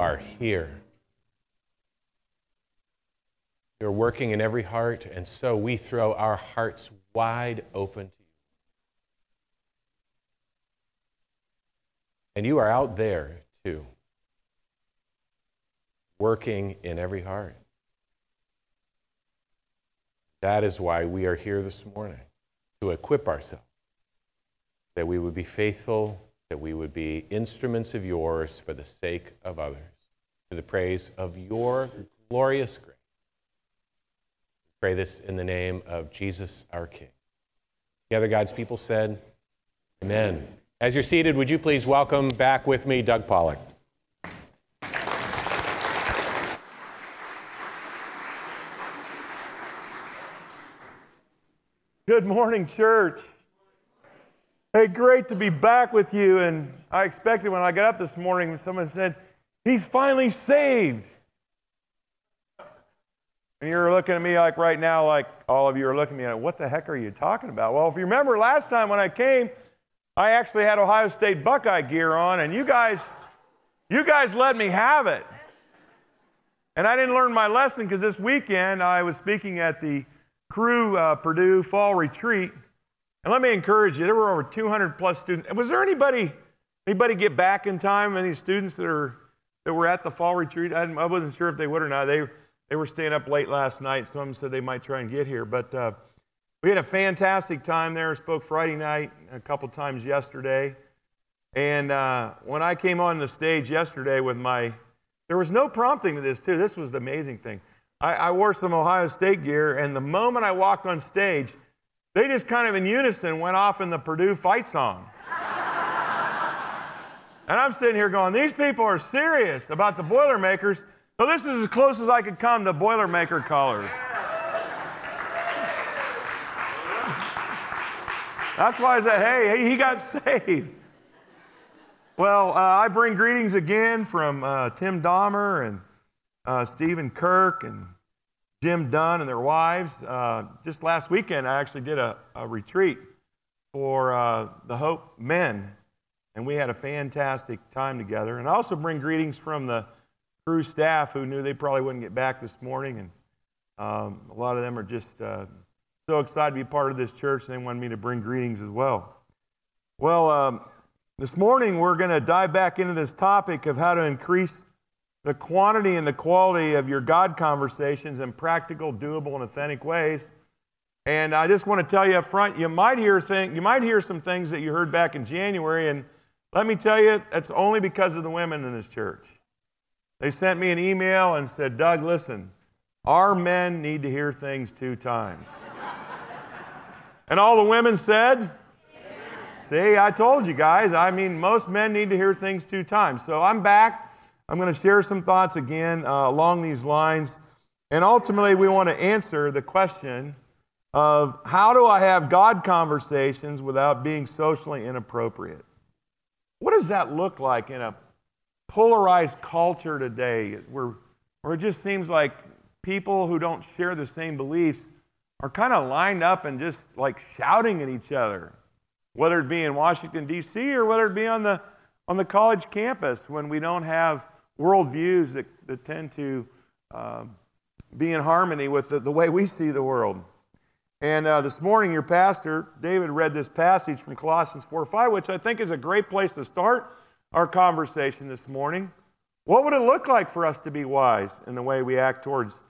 are here. You're working in every heart, and so we throw our hearts wide open to you. And you are out there, too, working in every heart. That is why we are here this morning, to equip ourselves, that we would be faithful, that we would be instruments of yours for the sake of others, to the praise of your glorious grace. We pray this in the name of Jesus, our King. The other God's people said, Amen. As you're seated, would you please welcome back with me Doug Pollack. Good morning, church. Hey, great to be back with you. And I expected when I got up this morning, someone said, he's finally saved. And you're looking at me like right now, like all of you are looking at me like, what the heck are you talking about? Well, if you remember last time when I came, I actually had Ohio State Buckeye gear on, and you guys let me have it. And I didn't learn my lesson because this weekend I was speaking at the Crew Purdue fall retreat, and let me encourage you. There were over 200 plus students. Was there anybody get back in time? Any students that were at the fall retreat? I wasn't sure if they would or not. They were staying up late last night. Some of them said they might try and get here, but we had a fantastic time there. Spoke Friday night, a couple times yesterday, and when I came on the stage yesterday with there was no prompting to this too. This was the amazing thing. I wore some Ohio State gear, and the moment I walked on stage, they just kind of in unison went off in the Purdue fight song. And I'm sitting here going, these people are serious about the Boilermakers. So this is as close as I could come to Boilermaker colors. That's why I said, hey, he got saved. Well, I bring greetings again from Tim Dahmer and Stephen Kirk and Jim Dunn and their wives. Just last weekend, I actually did a retreat for the Hope Men, and we had a fantastic time together. And I also bring greetings from the Crew staff who knew they probably wouldn't get back this morning, and a lot of them are just so excited to be part of this church, and they wanted me to bring greetings as well. Well, this morning we're going to dive back into this topic of how to increase the quantity and the quality of your God conversations in practical, doable, and authentic ways. And I just want to tell you up front, you might hear some things that you heard back in January, and let me tell you, that's only because of the women in this church. They sent me an email and said, Doug, listen, our men need to hear things 2 times. And all the women said, yeah. See, I told you guys, I mean, most men need to hear things 2 times. So I'm back. I'm going to share some thoughts again along these lines. And ultimately, we want to answer the question of how do I have God conversations without being socially inappropriate? What does that look like in a polarized culture today where it just seems like people who don't share the same beliefs are kind of lined up and just like shouting at each other, whether it be in Washington, D.C. or whether it be on the college campus when we don't have worldviews that tend to be in harmony with the way we see the world. And this morning, your pastor, David, read this passage from Colossians 4:5, which I think is a great place to start our conversation this morning. What would it look like for us to be wise in the way we act towards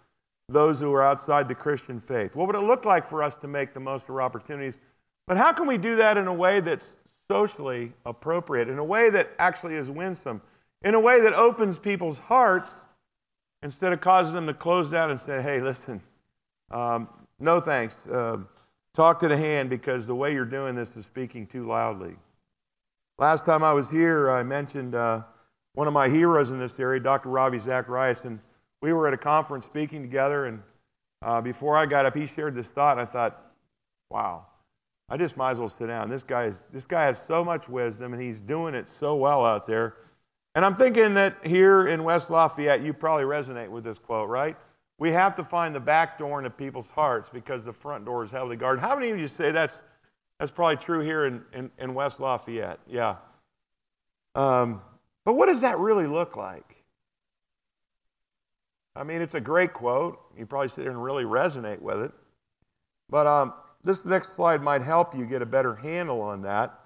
those who are outside the Christian faith? What would it look like for us to make the most of our opportunities? But how can we do that in a way that's socially appropriate, in a way that actually is winsome, in a way that opens people's hearts instead of causing them to close down and say, hey, listen, no thanks. Talk to the hand because the way you're doing this is speaking too loudly. Last time I was here, I mentioned one of my heroes in this area, Dr. Ravi Zacharias, and we were at a conference speaking together, and before I got up, he shared this thought, and I thought, wow, I just might as well sit down. This guy has so much wisdom, and he's doing it so well out there. And I'm thinking that here in West Lafayette, you probably resonate with this quote, right? We have to find the back door into people's hearts because the front door is heavily guarded. How many of you say that's probably true here in West Lafayette? Yeah. But what does that really look like? I mean, it's a great quote. You probably sit there and really resonate with it. But this next slide might help you get a better handle on that.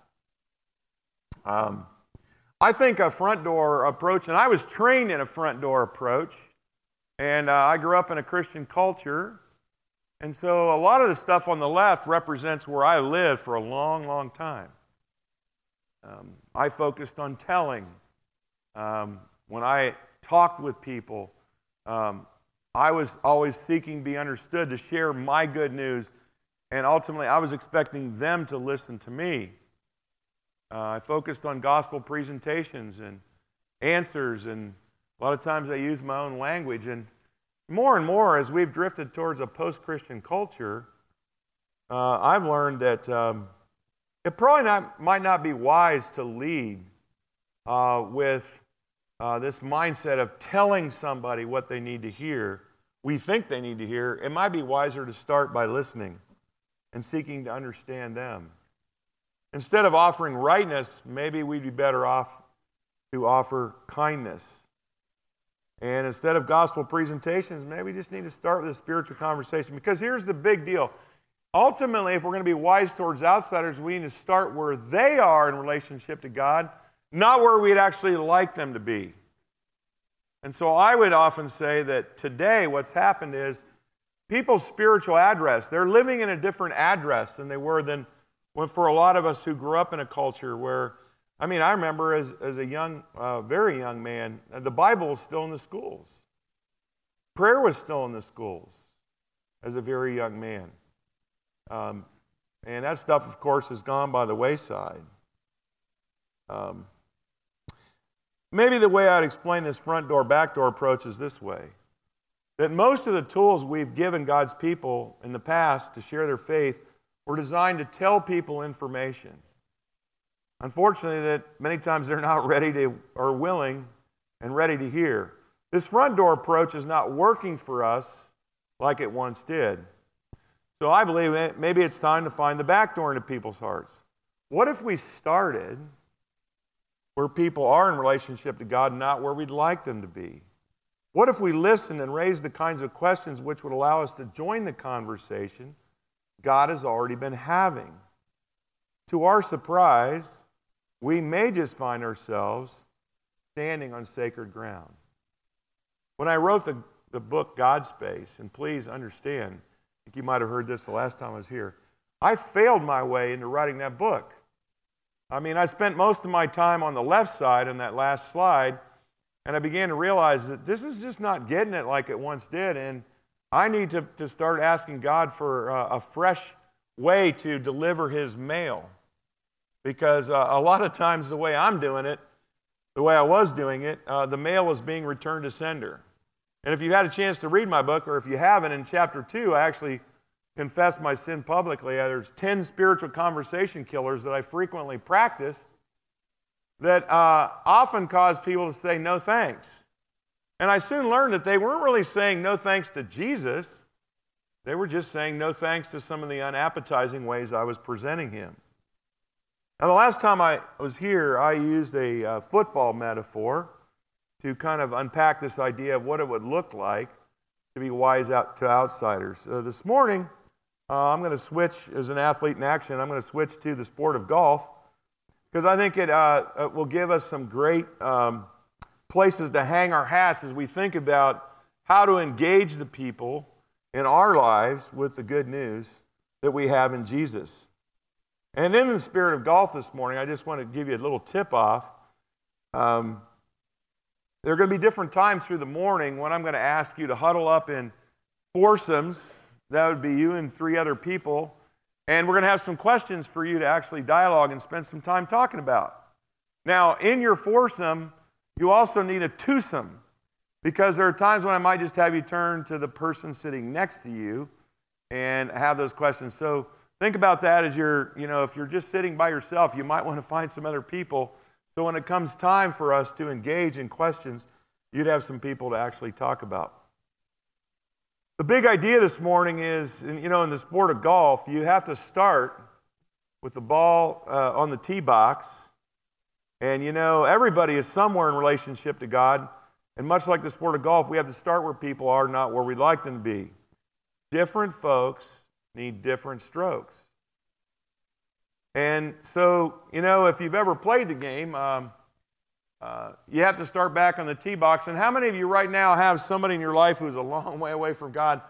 I think a front door approach, and I was trained in a front door approach, and I grew up in a Christian culture, and so a lot of the stuff on the left represents where I lived for a long, long time. I focused on telling. When I talked with people, I was always seeking to be understood, to share my good news, and ultimately I was expecting them to listen to me. I focused on gospel presentations and answers, and a lot of times I used my own language. And more, as we've drifted towards a post-Christian culture, I've learned that it probably might not be wise to lead with this mindset of telling somebody what they need to hear. We think they need to hear. It might be wiser to start by listening and seeking to understand them. Instead of offering rightness, maybe we'd be better off to offer kindness. And instead of gospel presentations, maybe we just need to start with a spiritual conversation. Because here's the big deal. Ultimately, if we're going to be wise towards outsiders, we need to start where they are in relationship to God, not where we'd actually like them to be. And so I would often say that today what's happened is people's spiritual address, they're living in a different address than they were then. Well, for a lot of us who grew up in a culture where, I mean, I remember as a young, very young man, the Bible was still in the schools. Prayer was still in the schools as a very young man. And that stuff, of course, has gone by the wayside. Maybe the way I'd explain this front door, back door approach is this way. That most of the tools we've given God's people in the past to share their faith were designed to tell people information. Unfortunately, that many times they're not ready to or willing and ready to hear. This front door approach is not working for us like it once did. So I believe maybe it's time to find the back door into people's hearts. What if we started where people are in relationship to God, not where we'd like them to be? What if we listened and raised the kinds of questions which would allow us to join the conversation God has already been having? To our surprise, we may just find ourselves standing on sacred ground. When I wrote the book God Space, and please understand, I think you might have heard this the last time I was here, I failed my way into writing that book. I mean, I spent most of my time on the left side in that last slide, and I began to realize that this is just not getting it like it once did, and I need to start asking God for a fresh way to deliver His mail, because a lot of times the way I'm doing it, the way I was doing it, the mail is being returned to sender. And if you had a chance to read my book, or if you haven't, in chapter 2, I actually confessed my sin publicly. There's 10 spiritual conversation killers that I frequently practice that often cause people to say no thanks. And I soon learned that they weren't really saying no thanks to Jesus. They were just saying no thanks to some of the unappetizing ways I was presenting Him. Now, the last time I was here, I used a football metaphor to kind of unpack this idea of what it would look like to be wise out to outsiders. So this morning, I'm going to switch, as an athlete in action, I'm going to switch to the sport of golf, because I think it will give us some great places to hang our hats as we think about how to engage the people in our lives with the good news that we have in Jesus. And in the spirit of golf this morning, I just want to give you a little tip-off. There are going to be different times through the morning when I'm going to ask you to huddle up in foursomes. That would be you and 3 other people. And we're going to have some questions for you to actually dialogue and spend some time talking about. Now, in your foursome, you also need a twosome, because there are times when I might just have you turn to the person sitting next to you and have those questions. So think about that as if you're just sitting by yourself, you might want to find some other people. So when it comes time for us to engage in questions, you'd have some people to actually talk about. The big idea this morning is, in the sport of golf, you have to start with the ball on the tee box. And everybody is somewhere in relationship to God. And much like the sport of golf, we have to start where people are, not where we'd like them to be. Different folks need different strokes. And so, you know, if you've ever played the game, you have to start back on the tee box. And how many of you right now have somebody in your life who's a long way away from God?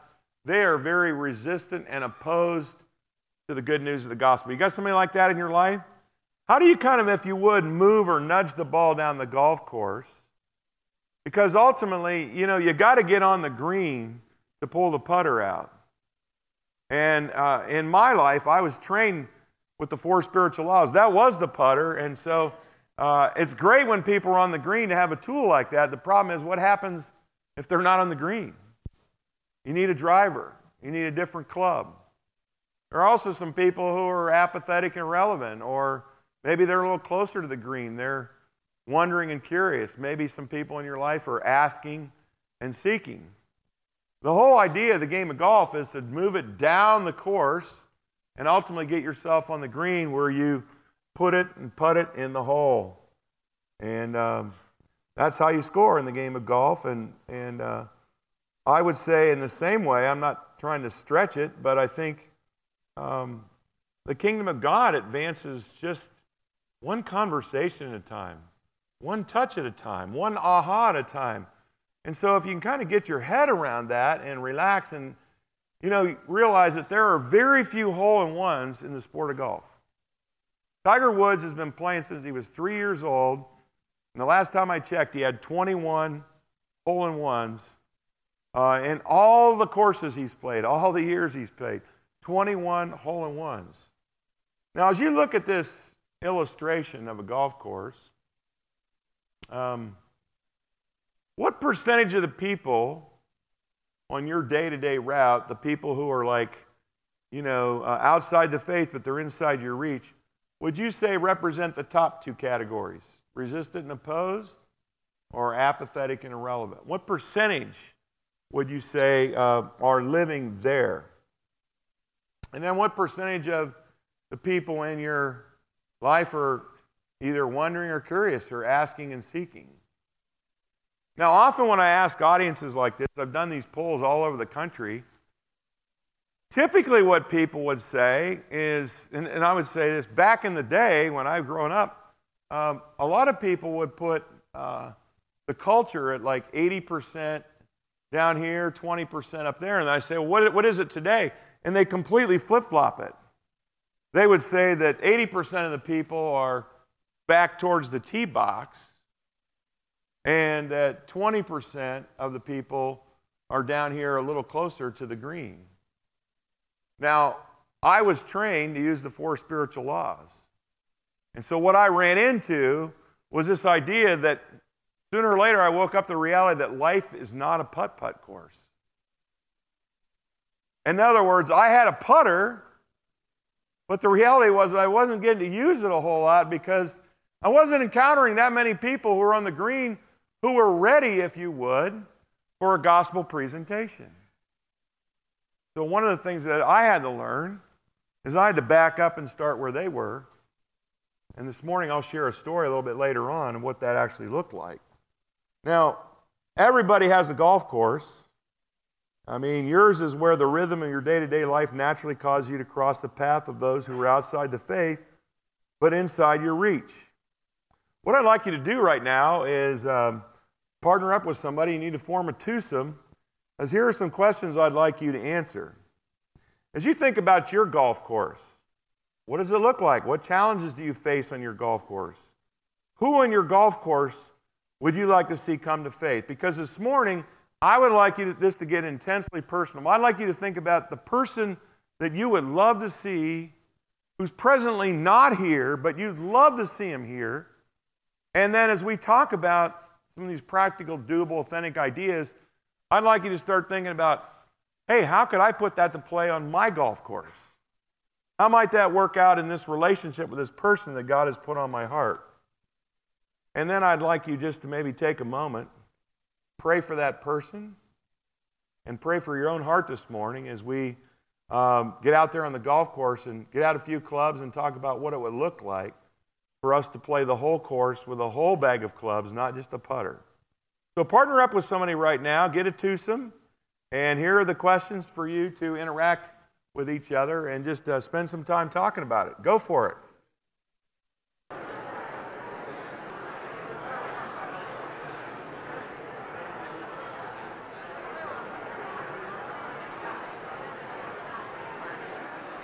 They are very resistant and opposed to the good news of the gospel. You got somebody like that in your life? How do you kind of, if you would, move or nudge the ball down the golf course? Because ultimately, you know, you got to get on the green to pull the putter out. And in my life, I was trained with the four spiritual laws. That was the putter. And so it's great when people are on the green to have a tool like that. The problem is, what happens if they're not on the green? You need a driver. You need a different club. There are also some people who are apathetic and irrelevant, or maybe they're a little closer to the green. They're wondering and curious. Maybe some people in your life are asking and seeking. The whole idea of the game of golf is to move it down the course and ultimately get yourself on the green where you put it and putt it in the hole. And that's how you score in the game of golf. And I would say in the same way, I'm not trying to stretch it, but I think the kingdom of God advances just one conversation at a time, one touch at a time, one aha at a time. And so if you can kind of get your head around that and relax and, you know, realize that there are very few hole-in-ones in the sport of golf. Tiger Woods has been playing since he was 3 years old, and the last time I checked, he had 21 hole-in-ones in all the courses he's played, all the years he's played, 21 hole-in-ones. Now, as you look at this illustration of a golf course, what percentage of the people on your day-to-day route, the people who are like, you know, outside the faith but they're inside your reach, would you say represent the top two categories? Resistant and opposed, or apathetic and irrelevant? What percentage would you say are living there? And then what percentage of the people in your life are either wondering or curious or asking and seeking? Now, often when I ask audiences like this, I've done these polls all over the country, typically what people would say is, and I would say this, back in the day when I've grown up, a lot of people would put the culture at like 80% down here, 20% up there. And I say, well, what is it today? And they completely flip-flop it. They would say that 80% of the people are back towards the tee box, and that 20% of the people are down here a little closer to the green. Now, I was trained to use the four spiritual laws. And so what I ran into was this idea that sooner or later I woke up to the reality that life is not a putt-putt course. In other words, I had a putter, but the reality was that I wasn't getting to use it a whole lot because I wasn't encountering that many people who were on the green who were ready, if you would, for a gospel presentation. So one of the things that I had to learn is I had to back up and start where they were. And this morning I'll share a story a little bit later on of what that actually looked like. Now, everybody has a golf course. I mean, yours is where the rhythm of your day-to-day life naturally causes you to cross the path of those who are outside the faith, but inside your reach. What I'd like you to do right now is partner up with somebody. You need to form a twosome, as here are some questions I'd like you to answer. As you think about your golf course, what does it look like? What challenges do you face on your golf course? Who on your golf course would you like to see come to faith? Because this morning, I would like you to get intensely personal. I'd like you to think about the person that you would love to see who's presently not here, but you'd love to see him here. And then as we talk about some of these practical, doable, authentic ideas, I'd like you to start thinking about, hey, how could I put that to play on my golf course? How might that work out in this relationship with this person that God has put on my heart? And then I'd like you just to maybe take a moment, pray for that person, and pray for your own heart this morning as we get out there on the golf course and get out a few clubs and talk about what it would look like for us to play the whole course with a whole bag of clubs, not just a putter. So partner up with somebody right now, get a twosome, and here are the questions for you to interact with each other and just spend some time talking about it. Go for it.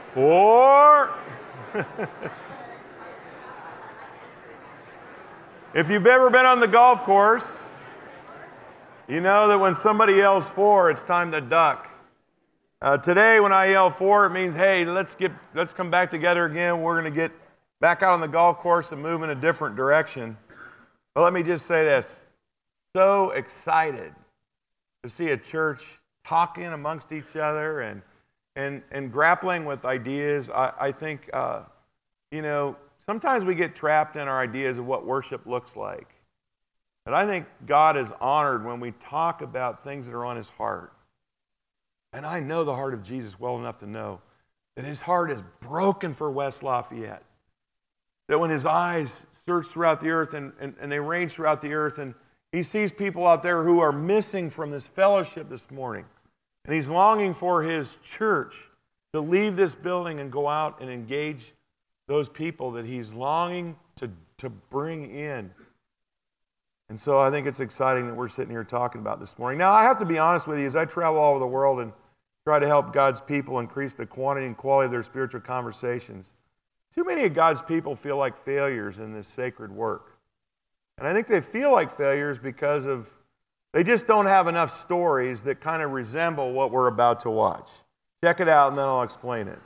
Four. If you've ever been on the golf course, you know that when somebody yells four, it's time to duck. Today, when I yell four, it means, hey, let's come back together again. We're going to get back out on the golf course and move in a different direction. But let me just say this. So excited to see a church talking amongst each other and grappling with ideas. I think, you know, sometimes we get trapped in our ideas of what worship looks like. But I think God is honored when we talk about things that are on his heart. And I know the heart of Jesus well enough to know that his heart is broken for West Lafayette. That when his eyes search throughout the earth and they range throughout the earth, and he sees people out there who are missing from this fellowship this morning. And he's longing for his church to leave this building and go out and engage those people that he's longing to bring in. And so I think it's exciting that we're sitting here talking about this morning. Now, I have to be honest with you, as I travel all over the world and try to help God's people increase the quantity and quality of their spiritual conversations, too many of God's people feel like failures in this sacred work. And I think they feel like failures because of they just don't have enough stories that kind of resemble what we're about to watch. Check it out, and then I'll explain it.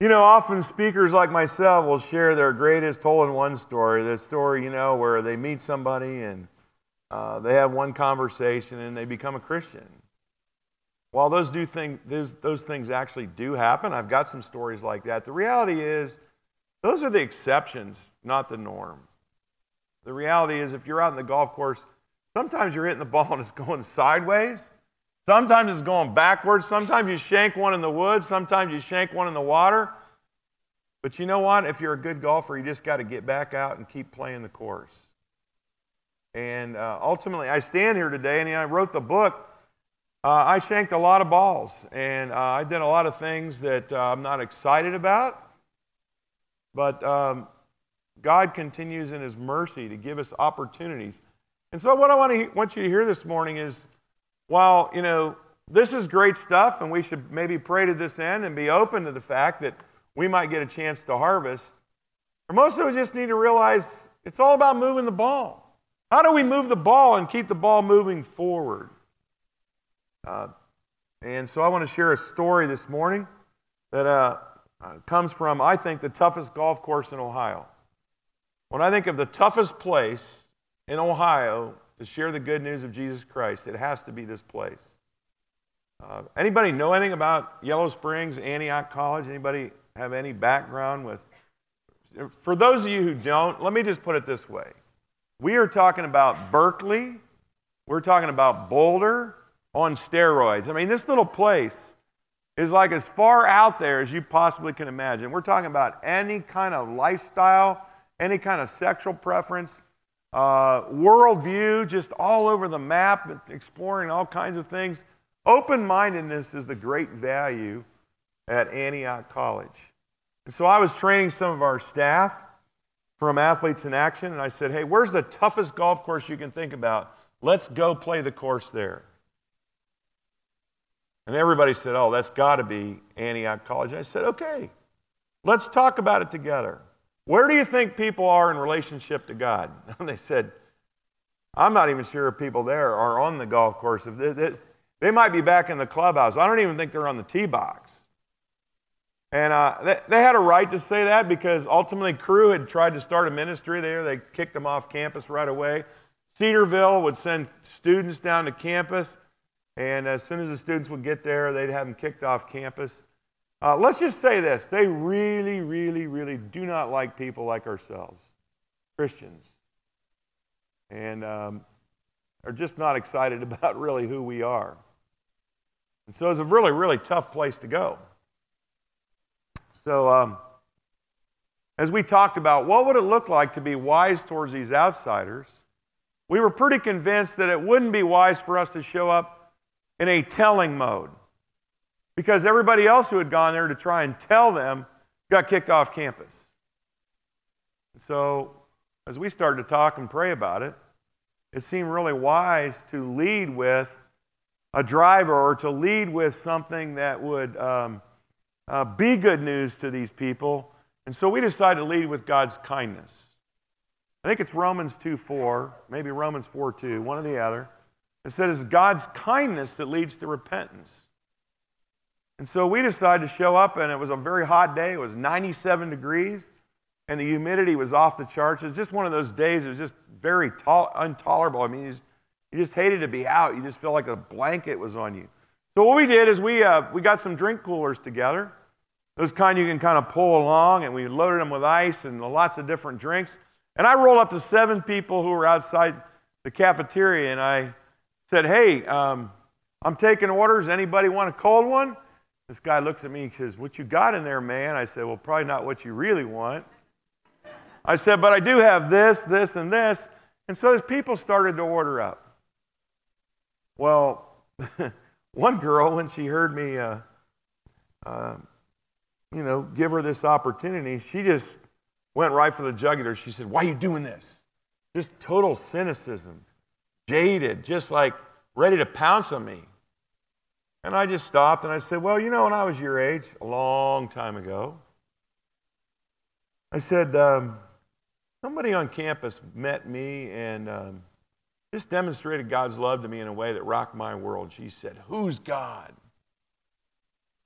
You know, often speakers like myself will share their greatest hole-in-one story, the story, you know, where they meet somebody and they have one conversation and they become a Christian. While those things actually do happen, I've got some stories like that. The reality is, those are the exceptions, not the norm. The reality is, if you're out on the golf course, sometimes you're hitting the ball and it's going sideways. Sometimes it's going backwards. Sometimes you shank one in the woods. Sometimes you shank one in the water. But you know what? If you're a good golfer, you just got to get back out and keep playing the course. And ultimately, I stand here today, and I wrote the book. I shanked a lot of balls, and I did a lot of things that I'm not excited about. But God continues in his mercy to give us opportunities. And so what I want you to hear this morning is, while, you know, this is great stuff and we should maybe pray to this end and be open to the fact that we might get a chance to harvest, for most of us just need to realize it's all about moving the ball. How do we move the ball and keep the ball moving forward? And so I want to share a story this morning that comes from, I think, the toughest golf course in Ohio. When I think of the toughest place in Ohio to share the good news of Jesus Christ, it has to be this place. Anybody know anything about Yellow Springs, Antioch College? Anybody have any background with? For those of you who don't, let me just put it this way. We are talking about Berkeley. We're talking about Boulder on steroids. I mean, this little place is like as far out there as you possibly can imagine. We're talking about any kind of lifestyle, any kind of sexual preference, worldview, just all over the map, exploring all kinds of things. Open-mindedness is the great value at Antioch College. And so I was training some of our staff from Athletes in Action, and I said, hey, where's the toughest golf course you can think about? Let's go play the course there. And everybody said, oh, that's got to be Antioch College. And I said, okay, let's talk about it together. Where do you think people are in relationship to God? And they said, I'm not even sure if people there are on the golf course. They might be back in the clubhouse. I don't even think they're on the tee box. And they had a right to say that because ultimately Crew had tried to start a ministry there. They kicked them off campus right away. Cedarville would send students down to campus, and as soon as the students would get there, they'd have them kicked off campus. Let's just say this. They really, really, really do not like people like ourselves, Christians. And are just not excited about really who we are. And so it's a really, really tough place to go. So as we talked about, what would it look like to be wise towards these outsiders? We were pretty convinced that it wouldn't be wise for us to show up in a telling mode, because everybody else who had gone there to try and tell them got kicked off campus. So as we started to talk and pray about it, it seemed really wise to lead with a driver or to lead with something that would be good news to these people. And so we decided to lead with God's kindness. I think it's Romans 2:4, maybe Romans 4:2, one or the other. It says it's God's kindness that leads to repentance. And so we decided to show up, and it was a very hot day. It was 97 degrees, and the humidity was off the charts. It was just one of those days. It was just very intolerable. I mean, you just hated to be out. You just felt like a blanket was on you. So what we did is we got some drink coolers together, those kind you can kind of pull along, and we loaded them with ice and lots of different drinks. And I rolled up to 7 people who were outside the cafeteria, and I said, hey, I'm taking orders. Anybody want a cold one? This guy looks at me and says, what you got in there, man? I said, well, probably not what you really want. I said, but I do have this, this, and this. And so as people started to order up. Well, one girl, when she heard me, give her this opportunity, she just went right for the jugular. She said, why are you doing this? Just total cynicism, jaded, just like ready to pounce on me. And I just stopped and I said, well, when I was your age, a long time ago, I said, somebody on campus met me and just demonstrated God's love to me in a way that rocked my world. She said, who's God?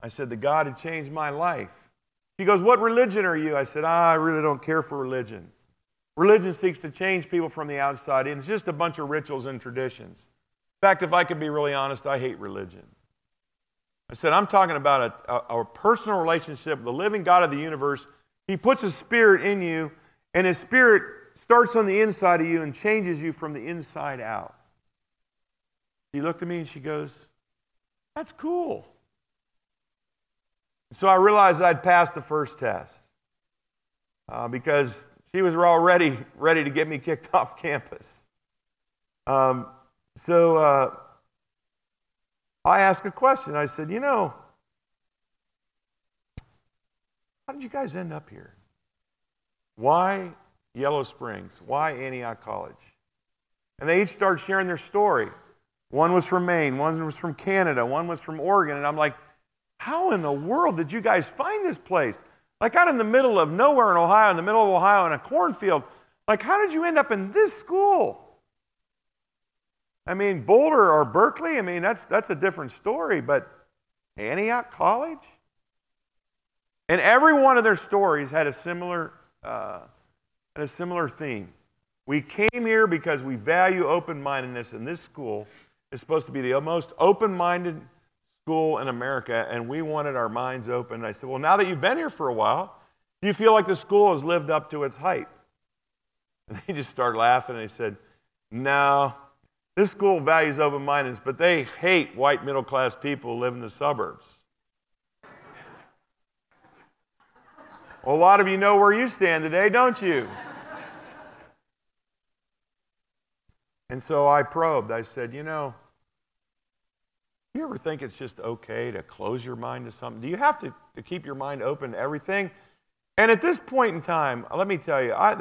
I said, the God who changed my life. She goes, what religion are you? I said, I really don't care for religion. Religion seeks to change people from the outside, and it's just a bunch of rituals and traditions. In fact, if I could be really honest, I hate religion. I said, I'm talking about a personal relationship with the living God of the universe. He puts His Spirit in you, and His Spirit starts on the inside of you and changes you from the inside out. She looked at me and she goes, that's cool. So I realized I'd passed the first test because she was already ready to get me kicked off campus. So I asked a question. I said, how did you guys end up here? Why Yellow Springs? Why Antioch College? And they each started sharing their story. One was from Maine. One was from Canada. One was from Oregon. And I'm like, how in the world did you guys find this place? Like out in the middle of nowhere in Ohio, in the middle of Ohio in a cornfield. Like how did you end up in this school? I mean, Boulder or Berkeley, I mean, that's a different story, but Antioch College? And every one of their stories had a similar theme. We came here because we value open-mindedness, and this school is supposed to be the most open-minded school in America, and we wanted our minds open. And I said, well, now that you've been here for a while, do you feel like the school has lived up to its hype? And they just started laughing, and they said, no, this school values open-mindedness, but they hate white middle-class people who live in the suburbs. Well, a lot of you know where you stand today, don't you? And so I probed. I said, you ever think it's just okay to close your mind to something? Do you have to keep your mind open to everything? And at this point in time, let me tell you, I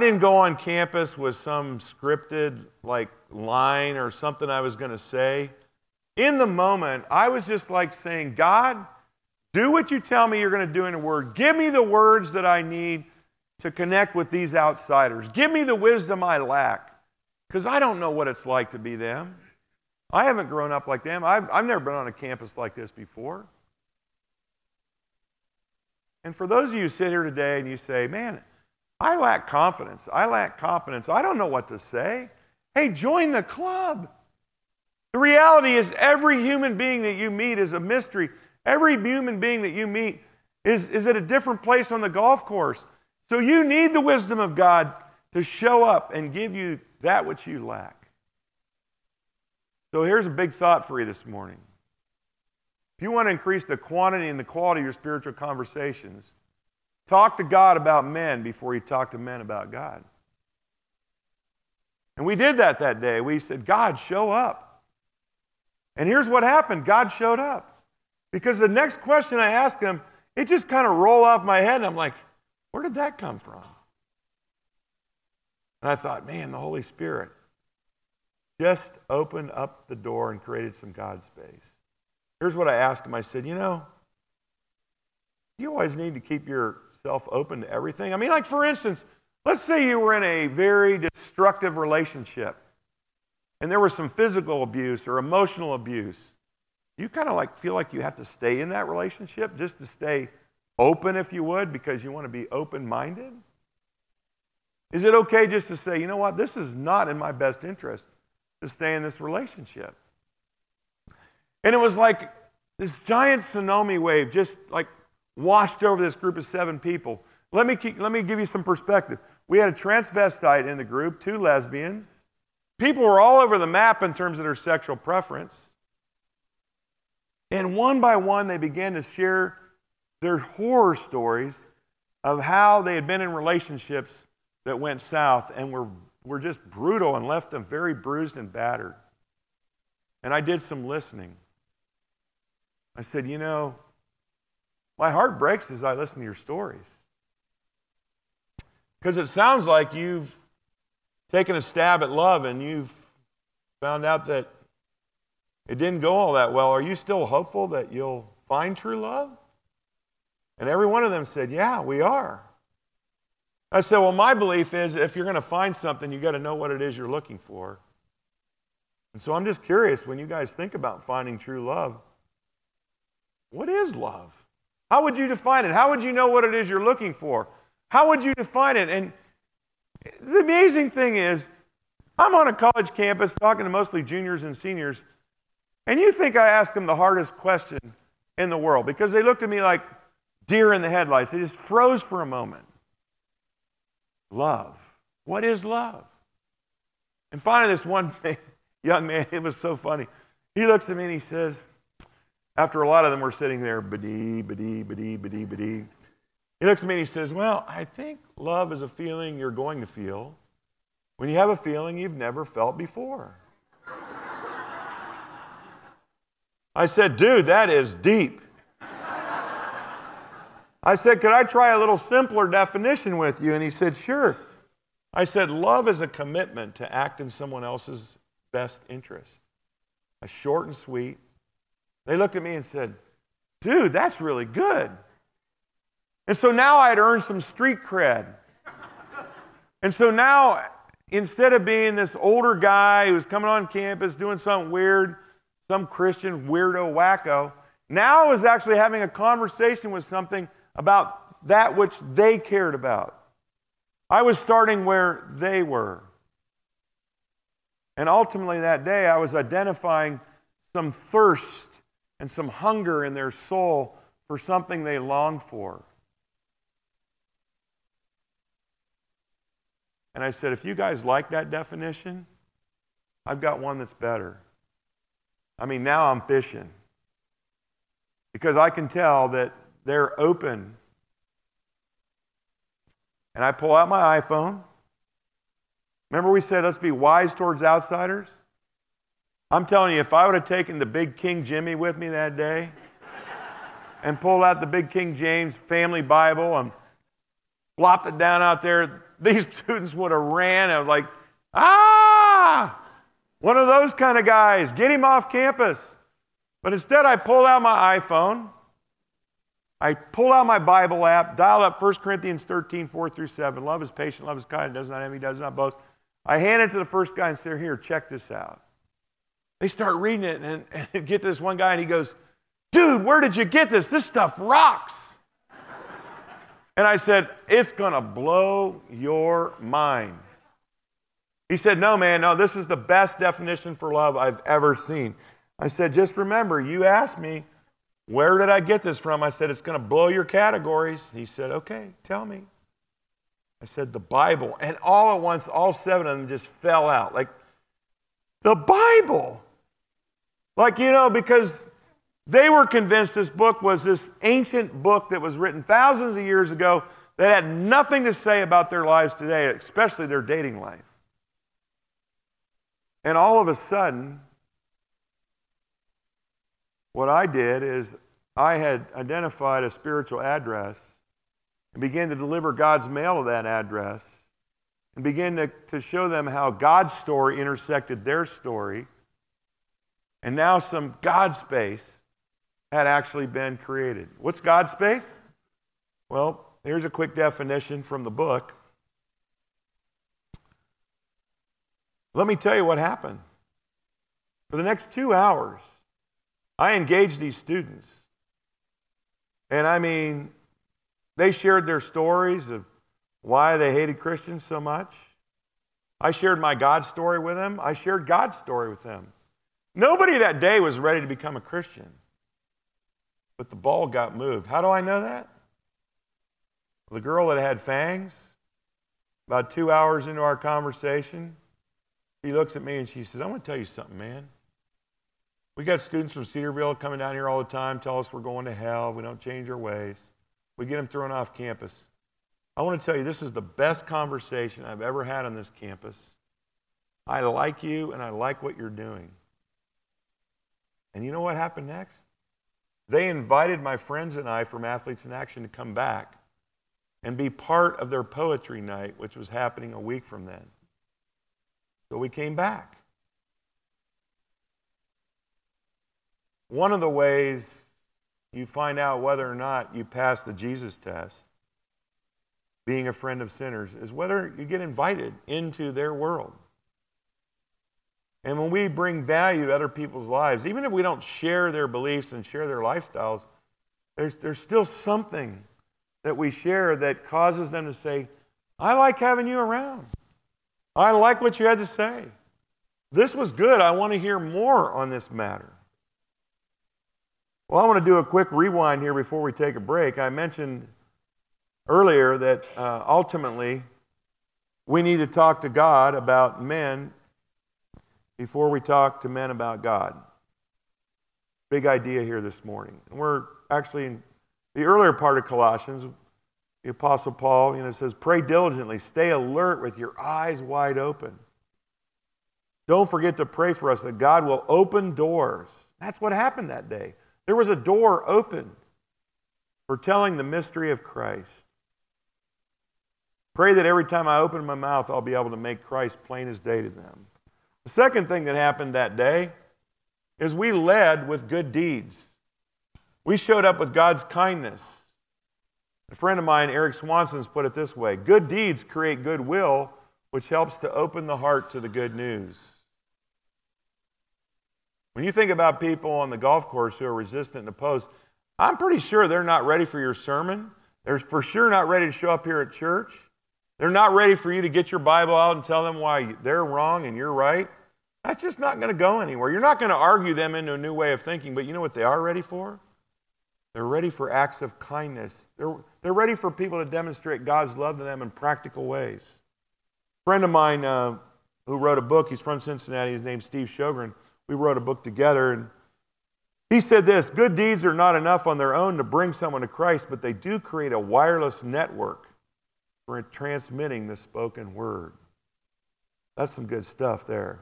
didn't go on campus with some scripted line or something I was going to say. In the moment, I was just saying, God, do what you tell me you're going to do in the Word. Give me the words that I need. to connect with these outsiders. Give me the wisdom I lack, because I don't know what it's like to be them. I haven't grown up like them. I've never been on a campus like this before. And for those of you who sit here today and you say, man, I lack confidence. I lack confidence. I don't know what to say. Hey, join the club. The reality is every human being that you meet is a mystery. Every human being that you meet is at a different place on the golf course. So you need the wisdom of God to show up and give you that which you lack. So here's a big thought for you this morning. If you want to increase the quantity and the quality of your spiritual conversations, talk to God about men before you talk to men about God. And we did that day. We said, God, show up. And here's what happened. God showed up. Because the next question I asked him, it just kind of rolled off my head. And I'm like, where did that come from? And I thought, man, the Holy Spirit just opened up the door and created some God space. Here's what I asked him. I said, you know, you always need to keep yourself open to everything. I mean, like for instance, let's say you were in a very destructive relationship and there was some physical abuse or emotional abuse. You kind of like feel like you have to stay in that relationship just to stay open, if you would, because you want to be open-minded? Is it okay just to say, you know what, this is not in my best interest to stay in this relationship? And it was like this giant tsunami wave just like washed over this group of 7 people. Let me give you some perspective. We had a transvestite in the group, 2 lesbians. People were all over the map in terms of their sexual preference. And one by one, they began to share their horror stories of how they had been in relationships that went south and were just brutal and left them very bruised and battered. And I did some listening. I said, you know, my heart breaks as I listen to your stories. Because it sounds like you've taken a stab at love and you've found out that it didn't go all that well. Are you still hopeful that you'll find true love? And every one of them said, yeah, we are. I said, well, my belief is if you're going to find something, you got to know what it is you're looking for. And so I'm just curious, when you guys think about finding true love, what is love? How would you define it? How would you know what it is you're looking for? How would you define it? And the amazing thing is, I'm on a college campus talking to mostly juniors and seniors, and you think I asked them the hardest question in the world because they looked at me like deer in the headlights. They just froze for a moment. Love. What is love? And finally, this one young man, it was so funny. He looks at me and he says, after a lot of them were sitting there, ba-dee, ba-dee, ba-dee, ba-dee, ba-dee. He looks at me and he says, well, I think love is a feeling you're going to feel when you have a feeling you've never felt before. I said, dude, that is deep. I said, could I try a little simpler definition with you? And he said, sure. I said, love is a commitment to act in someone else's best interest. A short and sweet. They looked at me and said, dude, that's really good. And so now I had earned some street cred. And so now, instead of being this older guy who's coming on campus doing something weird, some Christian weirdo wacko, now I was actually having a conversation with something about that which they cared about. I was starting where they were. And ultimately that day, I was identifying some thirst and some hunger in their soul for something they longed for. And I said, if you guys like that definition, I've got one that's better. I mean, now I'm fishing. Because I can tell that they're open. And I pull out my iPhone. Remember we said, let's be wise towards outsiders? I'm telling you, if I would have taken the big King Jimmy with me that day and pulled out the big King James Family Bible and flopped it down out there, these students would have ran and like, ah! One of those kind of guys. Get him off campus. But instead, I pulled out my iPhone I pulled out my Bible app, dialed up 1 Corinthians 13, 4 through 7. Love is patient, love is kind, does not envy, does not boast. I hand it to the first guy and said, here, check this out. They start reading it and get this one guy and he goes, dude, where did you get this? This stuff rocks. And I said, it's going to blow your mind. He said, no, man, no, this is the best definition for love I've ever seen. I said, just remember, you asked me, where did I get this from? I said, it's going to blow your categories. He said, okay, tell me. I said, the Bible. And all at once, all seven of them just fell out. Like, the Bible. Like, you know, because they were convinced this book was this ancient book that was written thousands of years ago that had nothing to say about their lives today, especially their dating life. And all of a sudden, what I did is I had identified a spiritual address and began to deliver God's mail to that address and began to show them how God's story intersected their story. And now some God space had actually been created. What's God space? Well, here's a quick definition from the book. Let me tell you what happened. For the next 2 hours, I engaged these students. And I mean, they shared their stories of why they hated Christians so much. I shared my God story with them. I shared God's story with them. Nobody that day was ready to become a Christian. But the ball got moved. How do I know that? Well, the girl that had fangs, about 2 hours into our conversation, she looks at me and she says, I want to tell you something, man. We got students from Cedarville coming down here all the time, tell us we're going to hell, we don't change our ways. We get them thrown off campus. I want to tell you, this is the best conversation I've ever had on this campus. I like you and I like what you're doing. And you know what happened next? They invited my friends and I from Athletes in Action to come back and be part of their poetry night, which was happening a week from then. So we came back. One of the ways you find out whether or not you pass the Jesus test, being a friend of sinners, is whether you get invited into their world. And when we bring value to other people's lives, even if we don't share their beliefs and share their lifestyles, there's still something that we share that causes them to say, I like having you around. I like what you had to say. This was good. I want to hear more on this matter. Well, I want to do a quick rewind here before we take a break. I mentioned earlier that ultimately we need to talk to God about men before we talk to men about God. Big idea here this morning. And we're actually in the earlier part of Colossians. The Apostle Paul, you know, says, pray diligently, stay alert with your eyes wide open. Don't forget to pray for us that God will open doors. That's what happened that day. There was a door open for telling the mystery of Christ. Pray that every time I open my mouth, I'll be able to make Christ plain as day to them. The second thing that happened that day is we led with good deeds. We showed up with God's kindness. A friend of mine, Eric Swanson, put it this way, good deeds create goodwill, which helps to open the heart to the good news. When you think about people on the golf course who are resistant to post, I'm pretty sure they're not ready for your sermon. They're for sure not ready to show up here at church. They're not ready for you to get your Bible out and tell them why they're wrong and you're right. That's just not going to go anywhere. You're not going to argue them into a new way of thinking, but you know what they are ready for? They're ready for acts of kindness. They're ready for people to demonstrate God's love to them in practical ways. A friend of mine who wrote a book, he's from Cincinnati, his name's Steve Shogren. We wrote a book together, and he said this, good deeds are not enough on their own to bring someone to Christ, but they do create a wireless network for transmitting the spoken word. That's some good stuff there.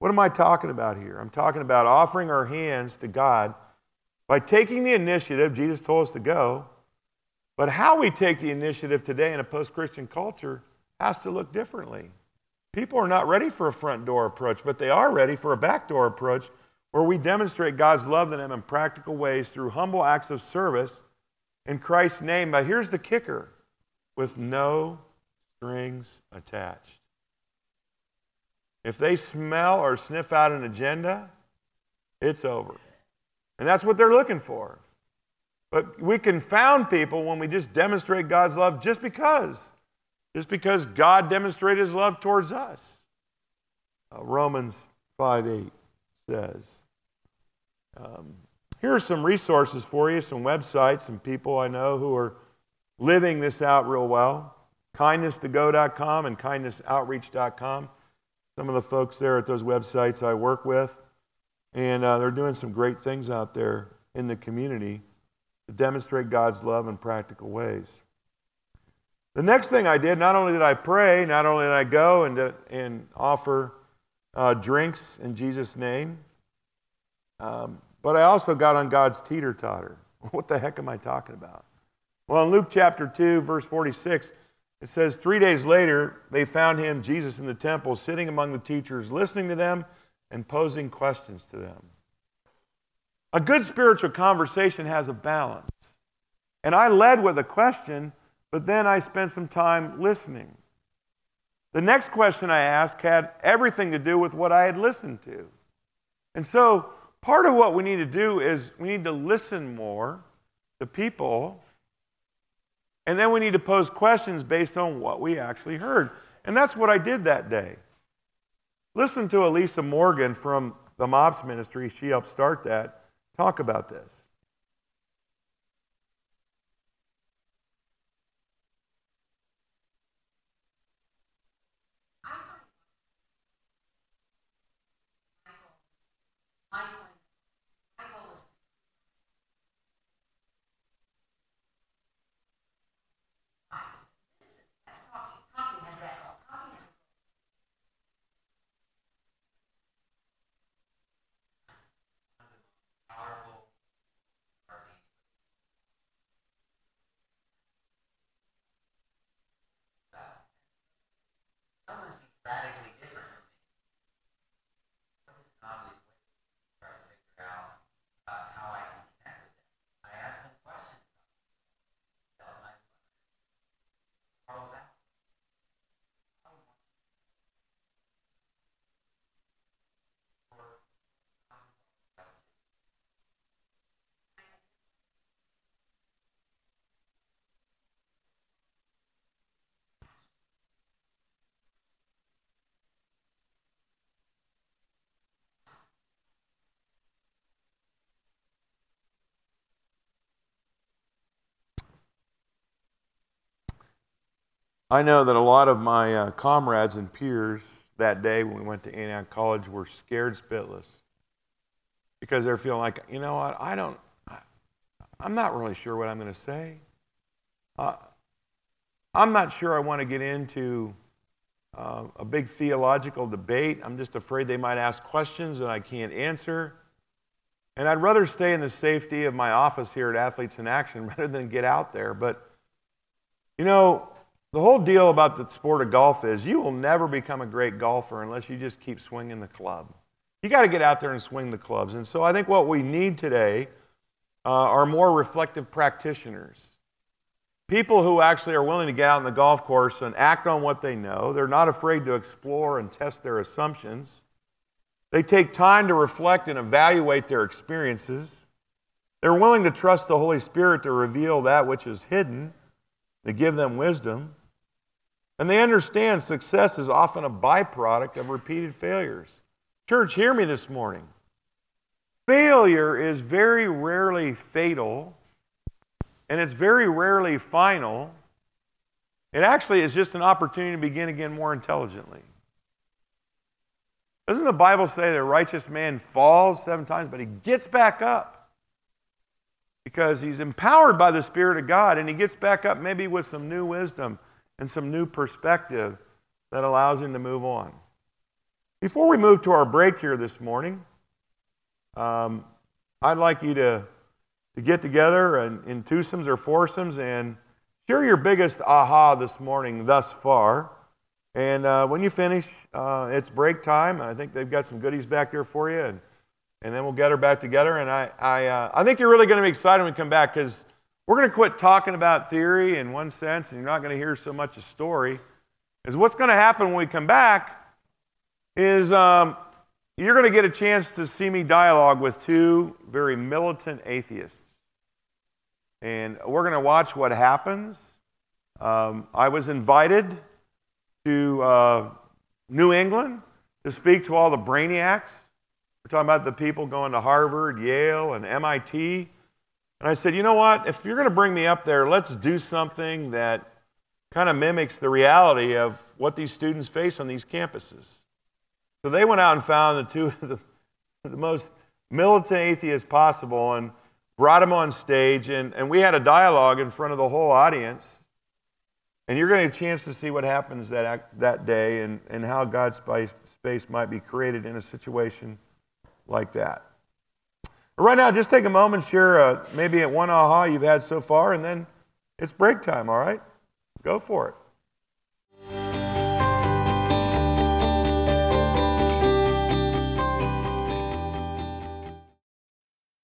What am I talking about here? I'm talking about offering our hands to God by taking the initiative. Jesus told us to go, but how we take the initiative today in a post-Christian culture has to look differently. People are not ready for a front door approach, but they are ready for a back door approach where we demonstrate God's love to them in practical ways through humble acts of service in Christ's name. But here's the kicker, with no strings attached. If they smell or sniff out an agenda, it's over. And that's what they're looking for. But we confound people when we just demonstrate God's love just because God demonstrated his love towards us. Romans 5:8 says, here are some resources for you, some websites, some people I know who are living this out real well. KindnessToGo.com and KindnessOutreach.com. Some of the folks there at those websites I work with, and they're doing some great things out there in the community to demonstrate God's love in practical ways. The next thing I did, not only did I pray, not only did I go and offer drinks in Jesus' name, but I also got on God's teeter-totter. What the heck am I talking about? Well, in Luke chapter 2, verse 46, it says, 3 days later, they found him, Jesus, in the temple, sitting among the teachers, listening to them and posing questions to them. A good spiritual conversation has a balance. And I led with a question, but then I spent some time listening. The next question I asked had everything to do with what I had listened to. And so part of what we need to do is we need to listen more to people, and then we need to pose questions based on what we actually heard. And that's what I did that day. Listen to Elisa Morgan from the MOPS ministry. She helped start that. Talk about this. I know that a lot of my comrades and peers that day when we went to Antioch College were scared spitless because they're feeling like, you know what, I'm not really sure what I'm going to say. I'm not sure I want to get into a big theological debate. I'm just afraid they might ask questions that I can't answer. And I'd rather stay in the safety of my office here at Athletes in Action rather than get out there. But, you know, the whole deal about the sport of golf is you will never become a great golfer unless you just keep swinging the club. You got to get out there and swing the clubs. And so I think what we need today are more reflective practitioners. People who actually are willing to get out on the golf course and act on what they know. They're not afraid to explore and test their assumptions. They take time to reflect and evaluate their experiences. They're willing to trust the Holy Spirit to reveal that which is hidden. They give them wisdom. And they understand success is often a byproduct of repeated failures. Church, hear me this morning. Failure is very rarely fatal, and it's very rarely final. It actually is just an opportunity to begin again more intelligently. Doesn't the Bible say that a righteous man falls 7 times, but he gets back up? Because he's empowered by the Spirit of God, and he gets back up maybe with some new wisdom and some new perspective that allows him to move on. Before we move to our break here this morning, I'd like you to get together in twosomes or foursomes and share your biggest aha this morning thus far. And when you finish, it's break time, and I think they've got some goodies back there for you. And and then we'll get her back together. And I think you're really going to be excited when we come back, because we're going to quit talking about theory in one sense, and you're not going to hear so much a story. Is what's going to happen when we come back is you're going to get a chance to see me dialogue with two very militant atheists. And we're going to watch what happens. I was invited to New England to speak to all the brainiacs. We're talking about the people going to Harvard, Yale, and MIT. And I said, you know what? If you're going to bring me up there, let's do something that kind of mimics the reality of what these students face on these campuses. So they went out and found the two of the most militant atheists possible and brought them on stage, and we had a dialogue in front of the whole audience. And you're going to get a chance to see what happens that day and how God's space might be created in a situation like that. Right now, just take a moment, share maybe at one aha you've had so far, and then it's break time, all right? Go for it.